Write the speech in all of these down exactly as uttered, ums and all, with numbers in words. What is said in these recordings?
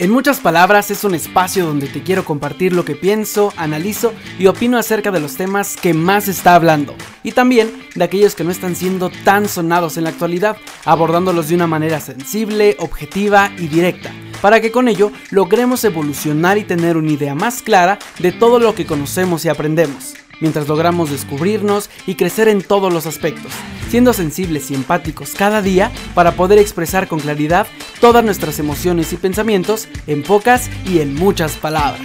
En muchas palabras, es un espacio donde te quiero compartir lo que pienso, analizo y opino acerca de los temas que más se está hablando, y también de aquellos que no están siendo tan sonados en la actualidad, abordándolos de una manera sensible, objetiva y directa, para que con ello logremos evolucionar y tener una idea más clara de todo lo que conocemos y aprendemos, mientras logramos descubrirnos y crecer en todos los aspectos, siendo sensibles y empáticos cada día para poder expresar con claridad todas nuestras emociones y pensamientos en pocas y en muchas palabras.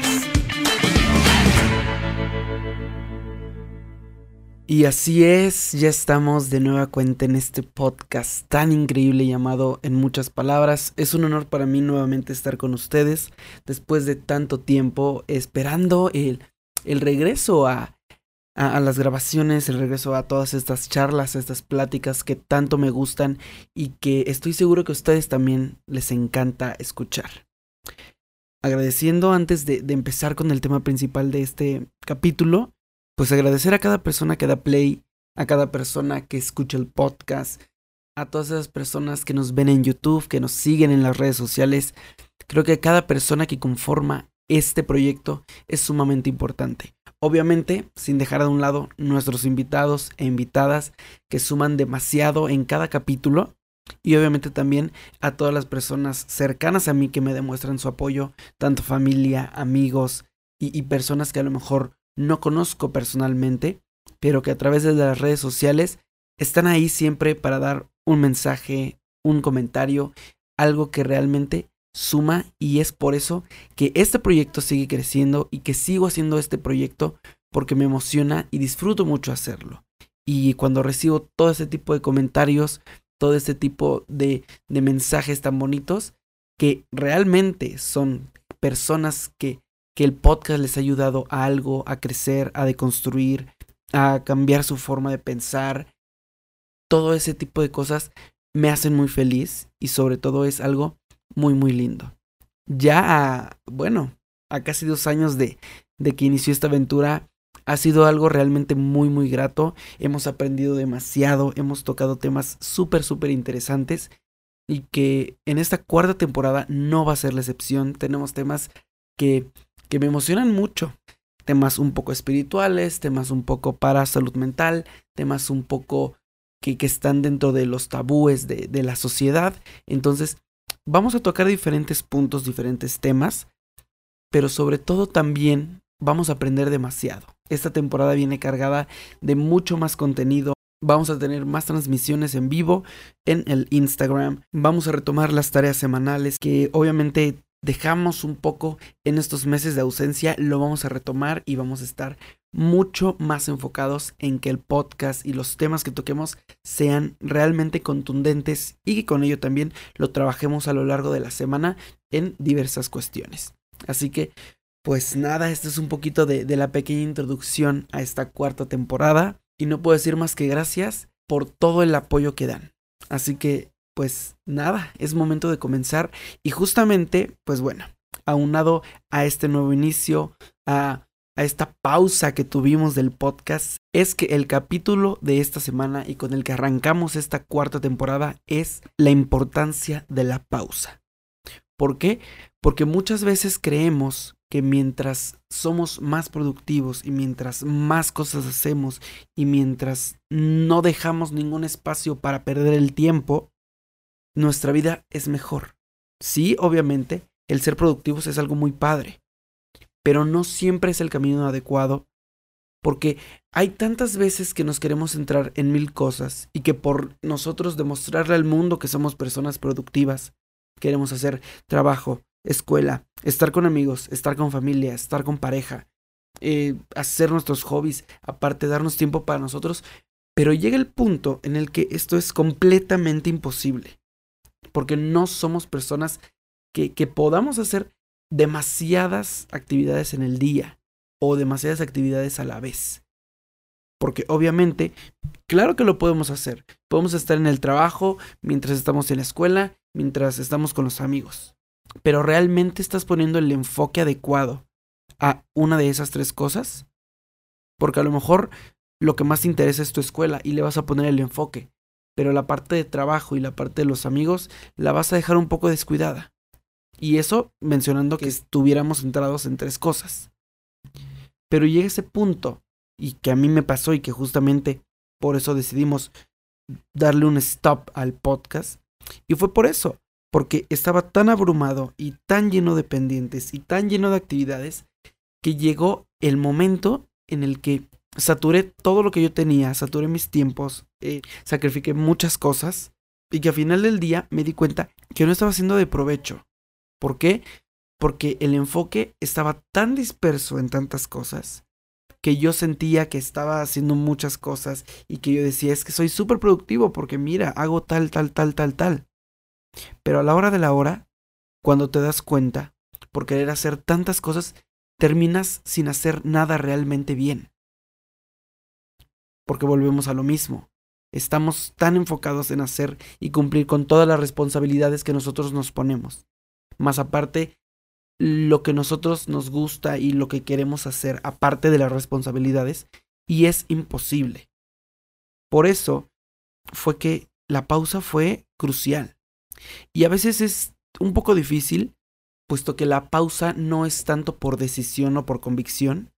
Y así es, ya estamos de nueva cuenta en este podcast tan increíble llamado En Muchas Palabras. Es un honor para mí nuevamente estar con ustedes después de tanto tiempo esperando el, el regreso a... a las grabaciones, el regreso a todas estas charlas, a estas pláticas que tanto me gustan y que estoy seguro que a ustedes también les encanta escuchar. Agradeciendo antes de, de empezar con el tema principal de este capítulo, pues agradecer a cada persona que da play, a cada persona que escucha el podcast, a todas esas personas que nos ven en YouTube, que nos siguen en las redes sociales. Creo que cada persona que conforma este proyecto es sumamente importante. Obviamente, sin dejar de un lado nuestros invitados e invitadas que suman demasiado en cada capítulo, y obviamente también a todas las personas cercanas a mí que me demuestran su apoyo, tanto familia, amigos y, y personas que a lo mejor no conozco personalmente, pero que a través de las redes sociales están ahí siempre para dar un mensaje, un comentario, algo que realmente suma, y es por eso que este proyecto sigue creciendo y que sigo haciendo este proyecto porque me emociona y disfruto mucho hacerlo. Y cuando recibo todo este tipo de comentarios, todo este tipo de, de mensajes tan bonitos, que realmente son personas que, que el podcast les ha ayudado a algo, a crecer, a deconstruir, a cambiar su forma de pensar, todo ese tipo de cosas me hacen muy feliz y sobre todo es algo muy muy lindo. Ya, bueno, a casi dos años de, de que inició esta aventura, ha sido algo realmente muy muy grato. Hemos aprendido demasiado, hemos tocado temas súper súper interesantes y que en esta cuarta temporada no va a ser la excepción. Tenemos temas que, que me emocionan mucho. Temas un poco espirituales, temas un poco para salud mental, temas un poco que, que están dentro de los tabúes de, de la sociedad. Entonces, vamos a tocar diferentes puntos, diferentes temas, pero sobre todo también vamos a aprender demasiado. Esta temporada viene cargada de mucho más contenido. Vamos a tener más transmisiones en vivo en el Instagram. Vamos a retomar las tareas semanales que obviamente dejamos un poco en estos meses de ausencia. Lo vamos a retomar y vamos a estar mucho más enfocados en que el podcast y los temas que toquemos sean realmente contundentes y que con ello también lo trabajemos a lo largo de la semana en diversas cuestiones. Así que, pues nada, este es un poquito de, de la pequeña introducción a esta cuarta temporada y no puedo decir más que gracias por todo el apoyo que dan. Así que, pues nada, es momento de comenzar y justamente, pues bueno, aunado a este nuevo inicio, a, a esta pausa que tuvimos del podcast, es que el capítulo de esta semana y con el que arrancamos esta cuarta temporada es la importancia de la pausa. ¿Por qué? Porque muchas veces creemos que mientras somos más productivos y mientras más cosas hacemos y mientras no dejamos ningún espacio para perder el tiempo, nuestra vida es mejor. Sí, obviamente, el ser productivos es algo muy padre, pero no siempre es el camino adecuado porque hay tantas veces que nos queremos centrar en mil cosas y que por nosotros demostrarle al mundo que somos personas productivas, queremos hacer trabajo, escuela, estar con amigos, estar con familia, estar con pareja, eh, hacer nuestros hobbies, aparte darnos tiempo para nosotros, pero llega el punto en el que esto es completamente imposible. Porque no somos personas que, que podamos hacer demasiadas actividades en el día o demasiadas actividades a la vez. Porque obviamente, claro que lo podemos hacer. Podemos estar en el trabajo, mientras estamos en la escuela, mientras estamos con los amigos. Pero ¿realmente estás poniendo el enfoque adecuado a una de esas tres cosas? Porque a lo mejor lo que más te interesa es tu escuela y le vas a poner el enfoque. Pero la parte de trabajo y la parte de los amigos la vas a dejar un poco descuidada. Y eso mencionando que estuviéramos centrados en tres cosas. Pero llega ese punto, y que a mí me pasó, y que justamente por eso decidimos darle un stop al podcast. Y fue por eso, porque estaba tan abrumado y tan lleno de pendientes y tan lleno de actividades, que llegó el momento en el que saturé todo lo que yo tenía, saturé mis tiempos, eh, sacrifiqué muchas cosas, y que al final del día me di cuenta que no estaba siendo de provecho. ¿Por qué? Porque el enfoque estaba tan disperso en tantas cosas, que yo sentía que estaba haciendo muchas cosas y que yo decía, es que soy súper productivo porque mira, hago tal, tal, tal, tal, tal. Pero a la hora de la hora, cuando te das cuenta, por querer hacer tantas cosas, terminas sin hacer nada realmente bien. Porque volvemos a lo mismo. Estamos tan enfocados en hacer y cumplir con todas las responsabilidades que nosotros nos ponemos. Más aparte, lo que nosotros nos gusta y lo que queremos hacer aparte de las responsabilidades, y es imposible. Por eso fue que la pausa fue crucial, y a veces es un poco difícil, puesto que la pausa no es tanto por decisión o por convicción,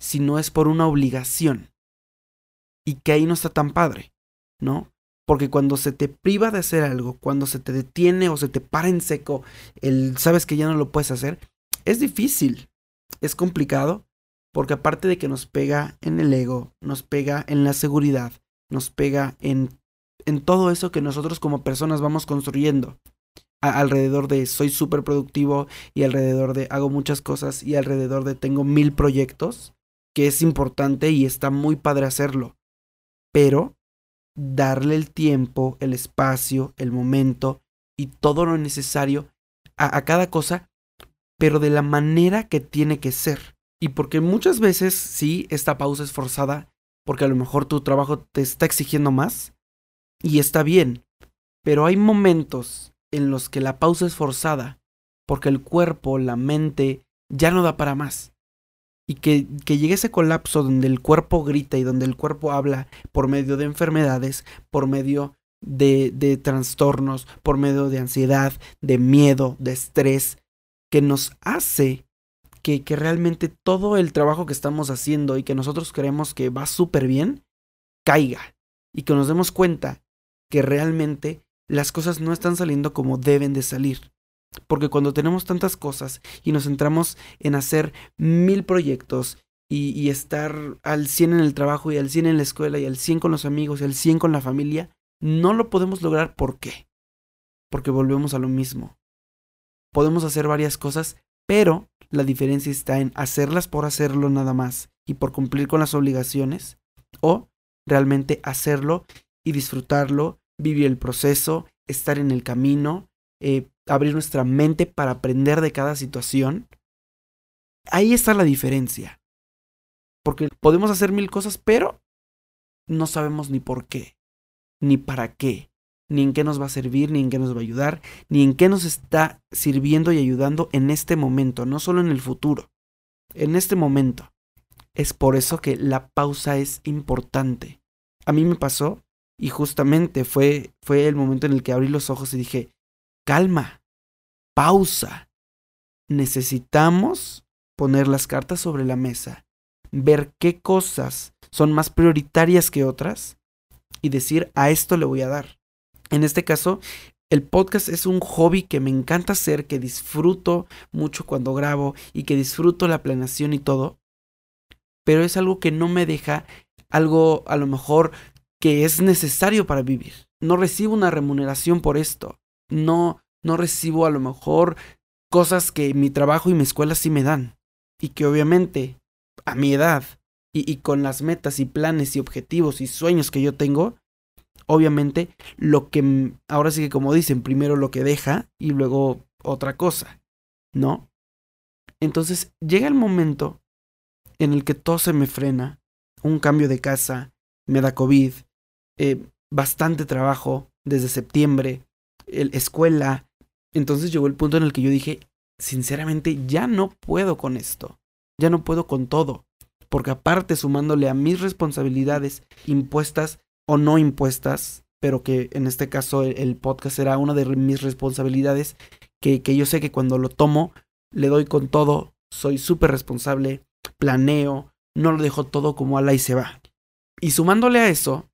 sino es por una obligación, y que ahí no está tan padre, ¿no? Porque cuando se te priva de hacer algo, cuando se te detiene o se te para en seco, el sabes que ya no lo puedes hacer, es difícil, es complicado, porque aparte de que nos pega en el ego, nos pega en la seguridad, nos pega en, en todo eso que nosotros como personas vamos construyendo. A, alrededor de soy súper productivo, y alrededor de hago muchas cosas, y alrededor de tengo mil proyectos, que es importante y está muy padre hacerlo. Pero darle el tiempo, el espacio, el momento y todo lo necesario a, a cada cosa, pero de la manera que tiene que ser. Y porque muchas veces sí, esta pausa es forzada, porque a lo mejor tu trabajo te está exigiendo más y está bien, pero hay momentos en los que la pausa es forzada porque el cuerpo, la mente ya no da para más. Y que, que llegue ese colapso donde el cuerpo grita y donde el cuerpo habla por medio de enfermedades, por medio de, de trastornos, por medio de ansiedad, de miedo, de estrés, que nos hace que, que realmente todo el trabajo que estamos haciendo y que nosotros creemos que va súper bien, caiga. Y que nos demos cuenta que realmente las cosas no están saliendo como deben de salir. Porque cuando tenemos tantas cosas y nos centramos en hacer mil proyectos y, y estar al cien en el trabajo y al cien en la escuela y al cien con los amigos y al cien con la familia, no lo podemos lograr. ¿Por qué? Porque volvemos a lo mismo. Podemos hacer varias cosas, pero la diferencia está en hacerlas por hacerlo nada más y por cumplir con las obligaciones, o realmente hacerlo y disfrutarlo, vivir el proceso, estar en el camino, eh, abrir nuestra mente para aprender de cada situación. Ahí está la diferencia. Porque podemos hacer mil cosas, pero no sabemos ni por qué, ni para qué, ni en qué nos va a servir, ni en qué nos va a ayudar, ni en qué nos está sirviendo y ayudando en este momento, no solo en el futuro, en este momento. Es por eso que la pausa es importante. A mí me pasó, y justamente fue, fue el momento en el que abrí los ojos y dije, calma, pausa, necesitamos poner las cartas sobre la mesa, ver qué cosas son más prioritarias que otras y decir, a esto le voy a dar. En este caso, el podcast es un hobby que me encanta hacer, que disfruto mucho cuando grabo y que disfruto la planeación y todo, pero es algo que no me deja, algo a lo mejor que es necesario para vivir. No recibo una remuneración por esto. No, no recibo a lo mejor cosas que mi trabajo y mi escuela sí me dan. Y que obviamente, a mi edad, y, y con las metas y planes y objetivos y sueños que yo tengo, obviamente lo que, ahora sí que como dicen, primero lo que deja y luego otra cosa, ¿no? Entonces llega el momento en el que todo se me frena, un cambio de casa, me da COVID, eh, bastante trabajo desde septiembre, escuela. Entonces llegó el punto en el que yo dije, sinceramente, ya no puedo con esto, ya no puedo con todo, porque aparte sumándole a mis responsabilidades impuestas o no impuestas, pero que en este caso el podcast era una de mis responsabilidades, que, que yo sé que cuando lo tomo, le doy con todo, soy súper responsable, planeo, no lo dejo todo como ala y se va. Y sumándole a eso,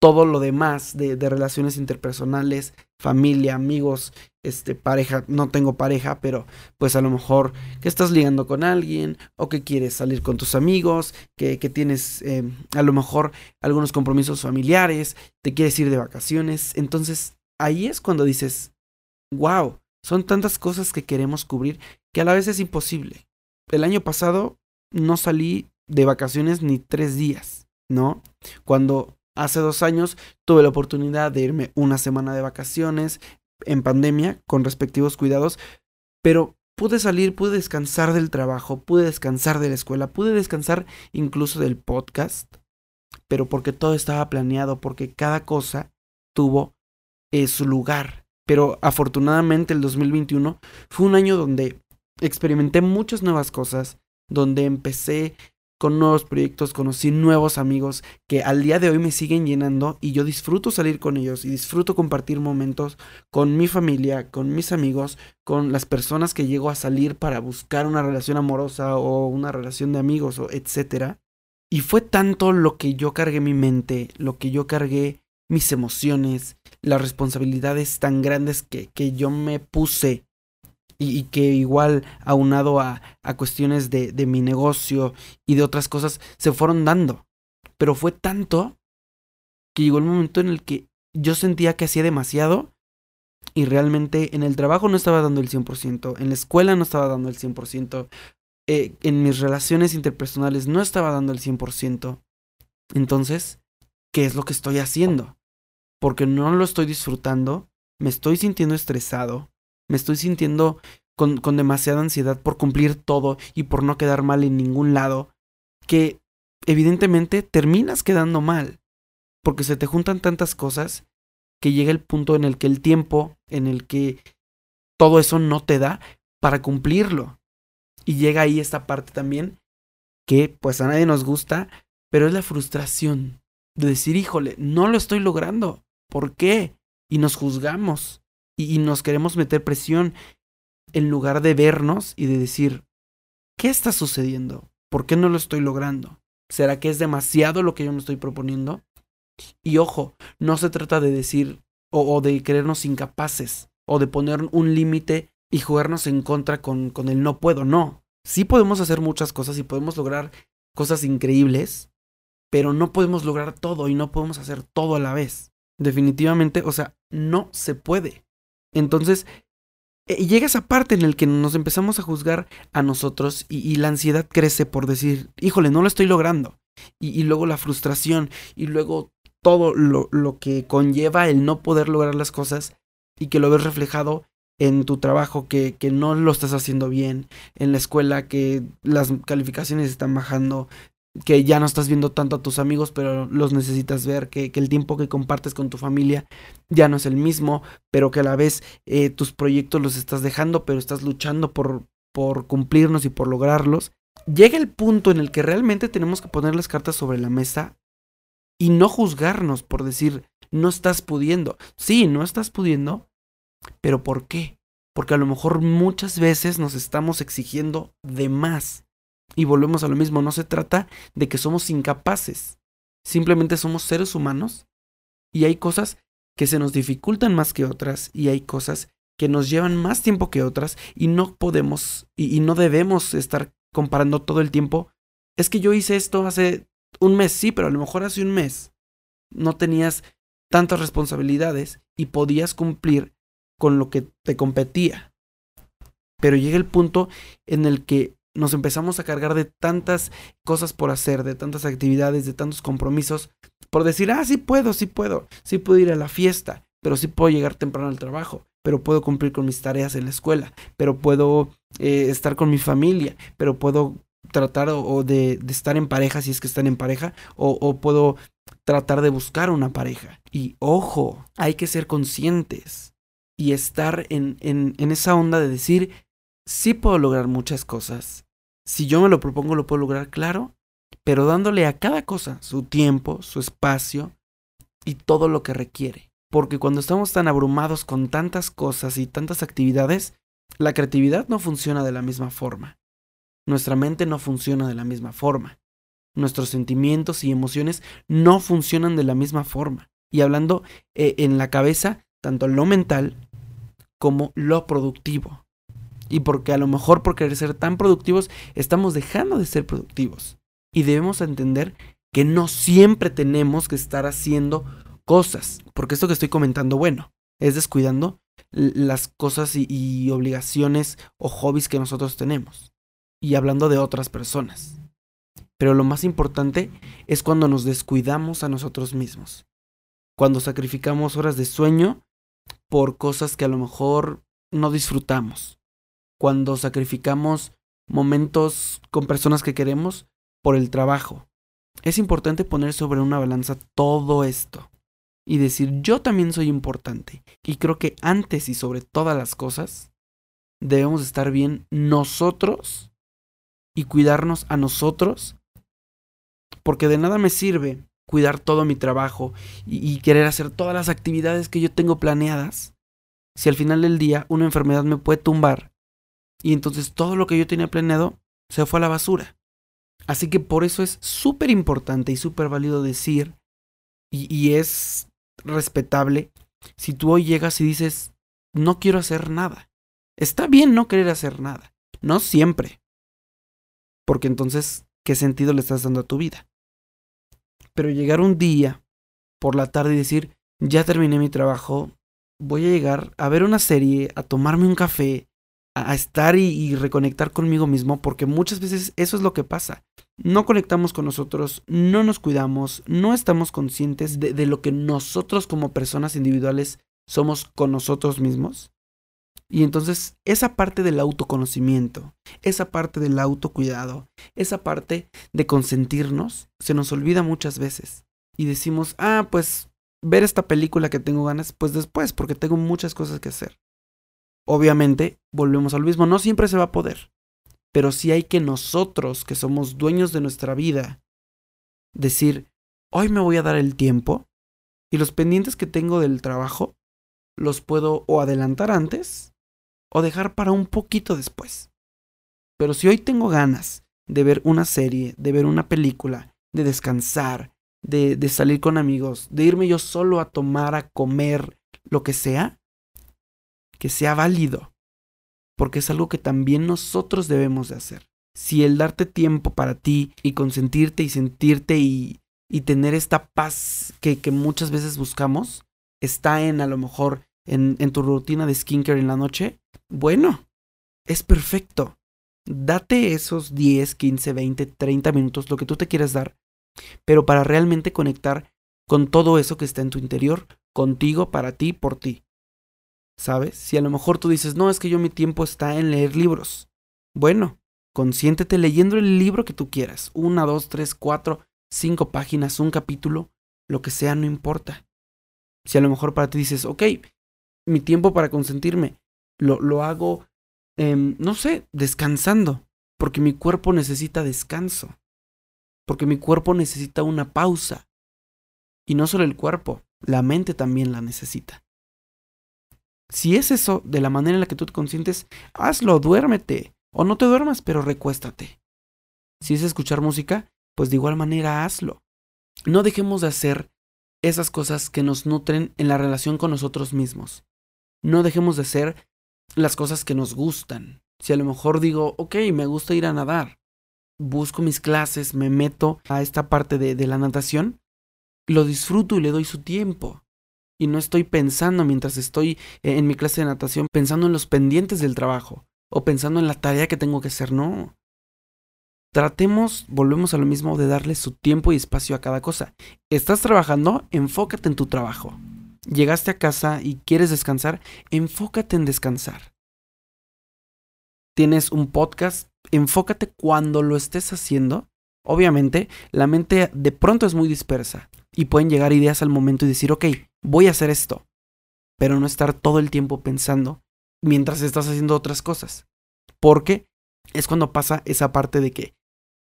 todo lo demás de, de relaciones interpersonales, familia, amigos, este, pareja, no tengo pareja, pero pues a lo mejor que estás ligando con alguien, o que quieres salir con tus amigos, que, que tienes eh, a lo mejor algunos compromisos familiares, te quieres ir de vacaciones. Entonces ahí es cuando dices, wow, son tantas cosas que queremos cubrir que a la vez es imposible. El año pasado no salí de vacaciones ni tres días, ¿no? Cuando hace dos años tuve la oportunidad de irme una semana de vacaciones en pandemia con respectivos cuidados, pero pude salir, pude descansar del trabajo, pude descansar de la escuela, pude descansar incluso del podcast, pero porque todo estaba planeado, porque cada cosa tuvo eh, su lugar. Pero afortunadamente el dos mil veintiuno fue un año donde experimenté muchas nuevas cosas, donde empecé con nuevos proyectos, conocí nuevos amigos que al día de hoy me siguen llenando y yo disfruto salir con ellos y disfruto compartir momentos con mi familia, con mis amigos, con las personas que llego a salir para buscar una relación amorosa o una relación de amigos, o etcétera. Y fue tanto lo que yo cargué mi mente, lo que yo cargué mis emociones, las responsabilidades tan grandes que, que yo me puse y, y que igual aunado a, a cuestiones de, de mi negocio y de otras cosas se fueron dando. Pero fue tanto que llegó el momento en el que yo sentía que hacía demasiado y realmente en el trabajo no estaba dando el cien por ciento, en la escuela no estaba dando el cien por ciento, eh, en mis relaciones interpersonales no estaba dando el cien por ciento. Entonces, ¿qué es lo que estoy haciendo? Porque no lo estoy disfrutando, me estoy sintiendo estresado, me estoy sintiendo con, con demasiada ansiedad por cumplir todo y por no quedar mal en ningún lado, que evidentemente terminas quedando mal, porque se te juntan tantas cosas que llega el punto en el que el tiempo, en el que todo eso no te da para cumplirlo. Y llega ahí esta parte también que pues a nadie nos gusta, pero es la frustración de decir, híjole, no lo estoy logrando. ¿Por qué? Y nos juzgamos y, y nos queremos meter presión en lugar de vernos y de decir, ¿qué está sucediendo? ¿Por qué no lo estoy logrando? ¿Será que es demasiado lo que yo me estoy proponiendo? Y ojo, no se trata de decir o, o de creernos incapaces o de poner un límite y jugarnos en contra con, con el no puedo. No, sí podemos hacer muchas cosas y podemos lograr cosas increíbles, pero no podemos lograr todo y no podemos hacer todo a la vez. Definitivamente, o sea, no se puede. Entonces, eh, llega esa parte en la que nos empezamos a juzgar a nosotros y, y la ansiedad crece por decir, híjole, no lo estoy logrando. Y, y luego la frustración y luego todo lo, lo que conlleva el no poder lograr las cosas y que lo ves reflejado en tu trabajo, que, que no lo estás haciendo bien, en la escuela, que las calificaciones están bajando, que ya no estás viendo tanto a tus amigos, pero los necesitas ver, que, que el tiempo que compartes con tu familia ya no es el mismo, pero que a la vez eh, tus proyectos los estás dejando, pero estás luchando por, por cumplirnos y por lograrlos. Llega el punto en el que realmente tenemos que poner las cartas sobre la mesa y no juzgarnos por decir, no estás pudiendo. Sí, no estás pudiendo, pero ¿por qué? Porque a lo mejor muchas veces nos estamos exigiendo de más. Y volvemos a lo mismo, no se trata de que somos incapaces, simplemente somos seres humanos y hay cosas que se nos dificultan más que otras y hay cosas que nos llevan más tiempo que otras y no podemos y, y no debemos estar comparando todo el tiempo. Es que yo hice esto hace un mes, sí, pero a lo mejor hace un mes no tenías tantas responsabilidades y podías cumplir con lo que te competía. Pero llega el punto en el que nos empezamos a cargar de tantas cosas por hacer, de tantas actividades, de tantos compromisos, por decir, ah, sí puedo, sí puedo, sí puedo ir a la fiesta, pero sí puedo llegar temprano al trabajo, pero puedo cumplir con mis tareas en la escuela, pero puedo eh, estar con mi familia, pero puedo tratar o, o de, de estar en pareja si es que están en pareja, o, o puedo tratar de buscar una pareja. Y ojo, hay que ser conscientes y estar en, en, en esa onda de decir, sí puedo lograr muchas cosas. Si yo me lo propongo, lo puedo lograr, claro, pero dándole a cada cosa su tiempo, su espacio y todo lo que requiere. porque cuando estamos tan abrumados con tantas cosas y tantas actividades, la creatividad no funciona de la misma forma. Nuestra mente no funciona de la misma forma. Nuestros sentimientos y emociones no funcionan de la misma forma. Y hablando eh, en la cabeza, tanto lo mental como lo productivo. Y porque a lo mejor por querer ser tan productivos, estamos dejando de ser productivos. Y debemos entender que no siempre tenemos que estar haciendo cosas. Porque esto que estoy comentando, bueno, es descuidando las cosas y, y obligaciones o hobbies que nosotros tenemos. Y hablando de otras personas. Pero lo más importante es cuando nos descuidamos a nosotros mismos. Cuando sacrificamos horas de sueño por cosas que a lo mejor no disfrutamos. Cuando sacrificamos momentos con personas que queremos por el trabajo. Es importante poner sobre una balanza todo esto. Y decir, yo también soy importante. Y creo que antes y sobre todas las cosas, debemos estar bien nosotros y cuidarnos a nosotros. Porque de nada me sirve cuidar todo mi trabajo y, y querer hacer todas las actividades que yo tengo planeadas. Si al final del día una enfermedad me puede tumbar y entonces todo lo que yo tenía planeado se fue a la basura. Así que por eso es súper importante y súper válido decir y, y es respetable si tú hoy llegas y dices no quiero hacer nada. Está bien no querer hacer nada, no siempre. Porque entonces, ¿qué sentido le estás dando a tu vida? Pero llegar un día por la tarde y decir, ya terminé mi trabajo, voy a llegar a ver una serie, a tomarme un café, a, a estar y, y reconectar conmigo mismo, porque muchas veces eso es lo que pasa. No conectamos con nosotros, no nos cuidamos, no estamos conscientes de, de lo que nosotros como personas individuales somos con nosotros mismos. Y entonces esa parte del autoconocimiento, esa parte del autocuidado, esa parte de consentirnos, se nos olvida muchas veces. Y decimos, ah, pues ver esta película que tengo ganas, pues después, porque tengo muchas cosas que hacer. Obviamente, volvemos al mismo, no siempre se va a poder. Pero sí hay que nosotros, que somos dueños de nuestra vida, decir, hoy me voy a dar el tiempo y los pendientes que tengo del trabajo los puedo o adelantar antes o dejar para un poquito después. Pero si hoy tengo ganas de ver una serie, de ver una película, de descansar, de, de salir con amigos, de irme yo solo a tomar, a comer, lo que sea, que sea válido. Porque es algo que también nosotros debemos de hacer. Si el darte tiempo para ti y consentirte y sentirte y, y tener esta paz que, que muchas veces buscamos, está en a lo mejor en, en tu rutina de skincare en la noche, bueno, es perfecto. Date esos diez, quince, veinte, treinta minutos, lo que tú te quieras dar, pero para realmente conectar con todo eso que está en tu interior, contigo, para ti, por ti. ¿Sabes? Si a lo mejor tú dices, no, es que yo mi tiempo está en leer libros. Bueno, consiéntete leyendo el libro que tú quieras. Una, dos, tres, cuatro, cinco páginas, un capítulo, lo que sea, no importa. Si a lo mejor para ti dices, ok, mi tiempo para consentirme lo, lo hago, eh, no sé, descansando. Porque mi cuerpo necesita descanso. Porque mi cuerpo necesita una pausa. Y no solo el cuerpo, la mente también la necesita. Si es eso, de la manera en la que tú te consientes, hazlo, duérmete. O no te duermas, pero recuéstate. Si es escuchar música, pues de igual manera hazlo. No dejemos de hacer esas cosas que nos nutren en la relación con nosotros mismos. No dejemos de hacer las cosas que nos gustan. Si a lo mejor digo, ok, me gusta ir a nadar. Busco mis clases, me meto a esta parte de, de la natación. Lo disfruto y le doy su tiempo. Y no estoy pensando mientras estoy en mi clase de natación, pensando en los pendientes del trabajo. O pensando en la tarea que tengo que hacer. No. Tratemos, volvemos a lo mismo, de darle su tiempo y espacio a cada cosa. Estás trabajando, enfócate en tu trabajo. Llegaste a casa y quieres descansar, enfócate en descansar. Tienes un podcast, enfócate cuando lo estés haciendo. Obviamente, la mente de pronto es muy dispersa y pueden llegar ideas al momento y decir, ok, voy a hacer esto. Pero no estar todo el tiempo pensando mientras estás haciendo otras cosas. Porque es cuando pasa esa parte de que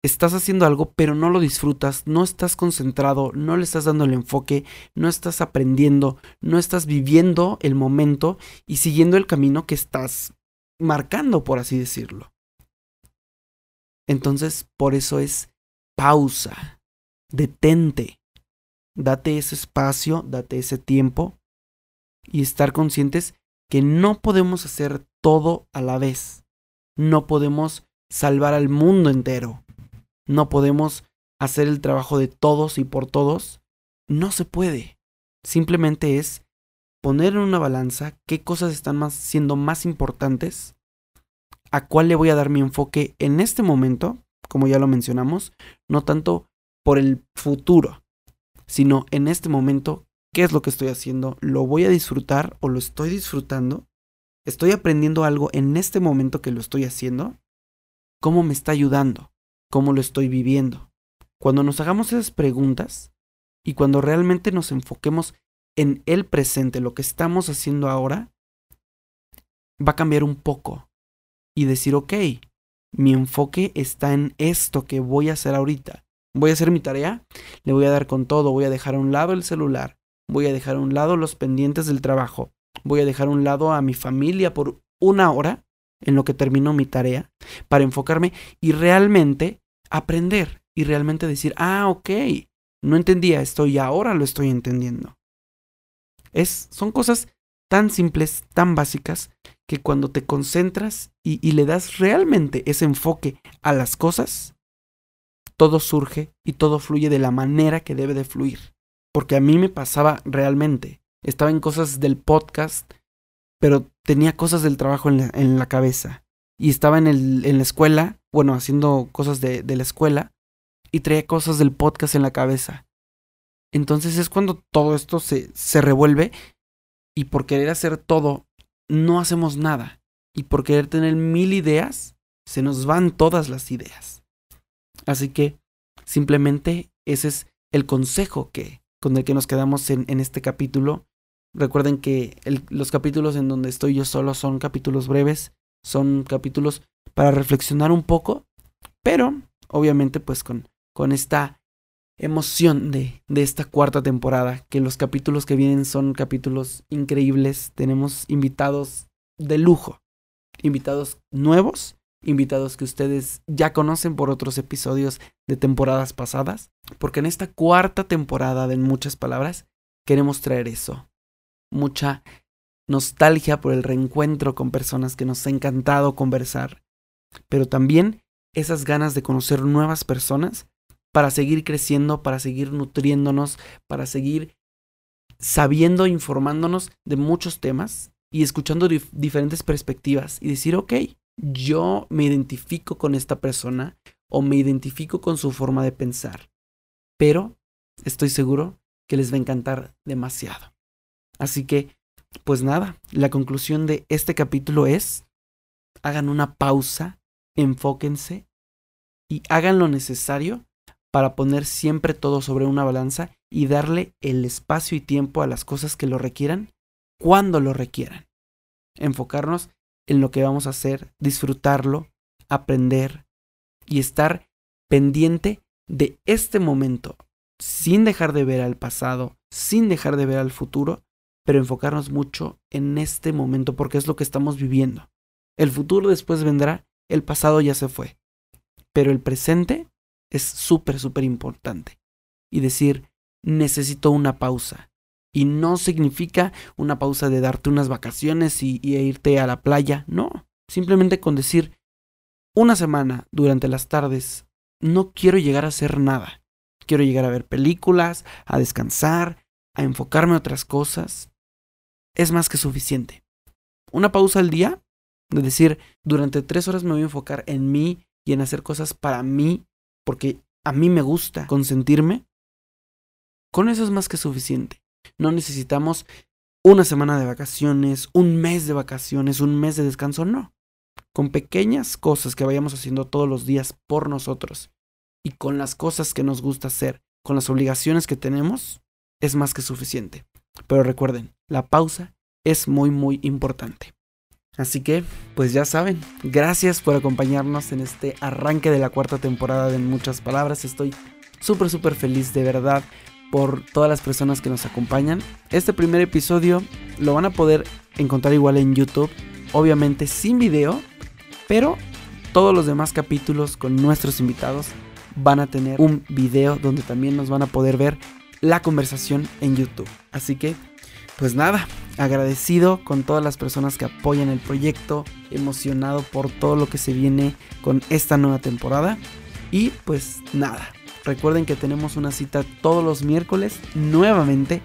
estás haciendo algo pero no lo disfrutas, no estás concentrado, no le estás dando el enfoque, no estás aprendiendo, no estás viviendo el momento y siguiendo el camino que estás marcando, por así decirlo. Entonces, por eso es pausa, detente, date ese espacio, date ese tiempo y estar conscientes que no podemos hacer todo a la vez. No podemos salvar al mundo entero. No podemos hacer el trabajo de todos y por todos. No se puede. Simplemente es poner en una balanza qué cosas están más, siendo más importantes, a cuál le voy a dar mi enfoque en este momento, como ya lo mencionamos, no tanto por el futuro, sino en este momento, qué es lo que estoy haciendo, lo voy a disfrutar o lo estoy disfrutando, estoy aprendiendo algo en este momento que lo estoy haciendo, cómo me está ayudando, cómo lo estoy viviendo. Cuando nos hagamos esas preguntas y cuando realmente nos enfoquemos en el presente, lo que estamos haciendo ahora, va a cambiar un poco y decir, ok, mi enfoque está en esto que voy a hacer ahorita. Voy a hacer mi tarea, le voy a dar con todo, voy a dejar a un lado el celular, voy a dejar a un lado los pendientes del trabajo, voy a dejar a un lado a mi familia por una hora en lo que termino mi tarea para enfocarme y realmente aprender y realmente decir, ah, ok, no entendía esto y ahora lo estoy entendiendo. Es, son cosas tan simples, tan básicas, que cuando te concentras y, y le das realmente ese enfoque a las cosas, todo surge y todo fluye de la manera que debe de fluir. Porque a mí me pasaba realmente. Estaba en cosas del podcast, pero tenía cosas del trabajo en la, en la cabeza. Y estaba en, el, en la escuela, bueno, haciendo cosas de, de la escuela, y traía cosas del podcast en la cabeza. Entonces es cuando todo esto se, se revuelve y por querer hacer todo, no hacemos nada. Y por querer tener mil ideas, se nos van todas las ideas. Así que simplemente ese es el consejo que... con el que nos quedamos en, en este capítulo. Recuerden que el, los capítulos en donde estoy yo solo son capítulos breves, son capítulos para reflexionar un poco, pero obviamente pues con, con esta emoción de, de esta cuarta temporada, que los capítulos que vienen son capítulos increíbles, tenemos invitados de lujo, invitados nuevos, invitados que ustedes ya conocen por otros episodios de temporadas pasadas, porque en esta cuarta temporada de En Muchas Palabras queremos traer eso, mucha nostalgia por el reencuentro con personas que nos ha encantado conversar, pero también esas ganas de conocer nuevas personas para seguir creciendo, para seguir nutriéndonos, para seguir sabiendo, informándonos de muchos temas y escuchando dif- diferentes perspectivas y decir, ok, yo me identifico con esta persona o me identifico con su forma de pensar, pero estoy seguro que les va a encantar demasiado. Así que, pues nada, la conclusión de este capítulo es, hagan una pausa, enfóquense y hagan lo necesario para poner siempre todo sobre una balanza y darle el espacio y tiempo a las cosas que lo requieran, cuando lo requieran. Enfocarnos en lo que vamos a hacer, disfrutarlo, aprender y estar pendiente de este momento, sin dejar de ver al pasado, sin dejar de ver al futuro, pero enfocarnos mucho en este momento porque es lo que estamos viviendo. El futuro después vendrá, el pasado ya se fue, pero el presente es súper, súper importante. Y decir, necesito una pausa. Y no significa una pausa de darte unas vacaciones y, y irte a la playa. No, simplemente con decir una semana durante las tardes, no quiero llegar a hacer nada. Quiero llegar a ver películas, a descansar, a enfocarme en otras cosas. Es más que suficiente. Una pausa al día, de decir, durante tres horas me voy a enfocar en mí y en hacer cosas para mí, porque a mí me gusta consentirme. Con eso es más que suficiente. No necesitamos una semana de vacaciones, un mes de vacaciones, un mes de descanso, no. Con pequeñas cosas que vayamos haciendo todos los días por nosotros y con las cosas que nos gusta hacer, con las obligaciones que tenemos, es más que suficiente. Pero recuerden, la pausa es muy, muy importante. Así que, pues ya saben, gracias por acompañarnos en este arranque de la cuarta temporada de En Muchas Palabras. Estoy súper, súper feliz, de verdad, por todas las personas que nos acompañan. Este primer episodio lo van a poder encontrar igual en YouTube, obviamente sin video, pero todos los demás capítulos con nuestros invitados van a tener un video donde también nos van a poder ver la conversación en YouTube. Así que, pues nada, agradecido con todas las personas que apoyan el proyecto, emocionado por todo lo que se viene con esta nueva temporada. Y pues nada, recuerden que tenemos una cita todos los miércoles nuevamente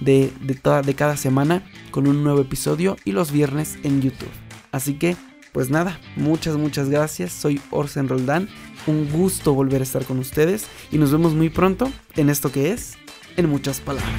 de, de, toda, de cada semana con un nuevo episodio, y los viernes en YouTube. Así que pues nada, muchas muchas gracias, soy Orsen Roldán, un gusto volver a estar con ustedes y nos vemos muy pronto en esto que es En Muchas Palabras.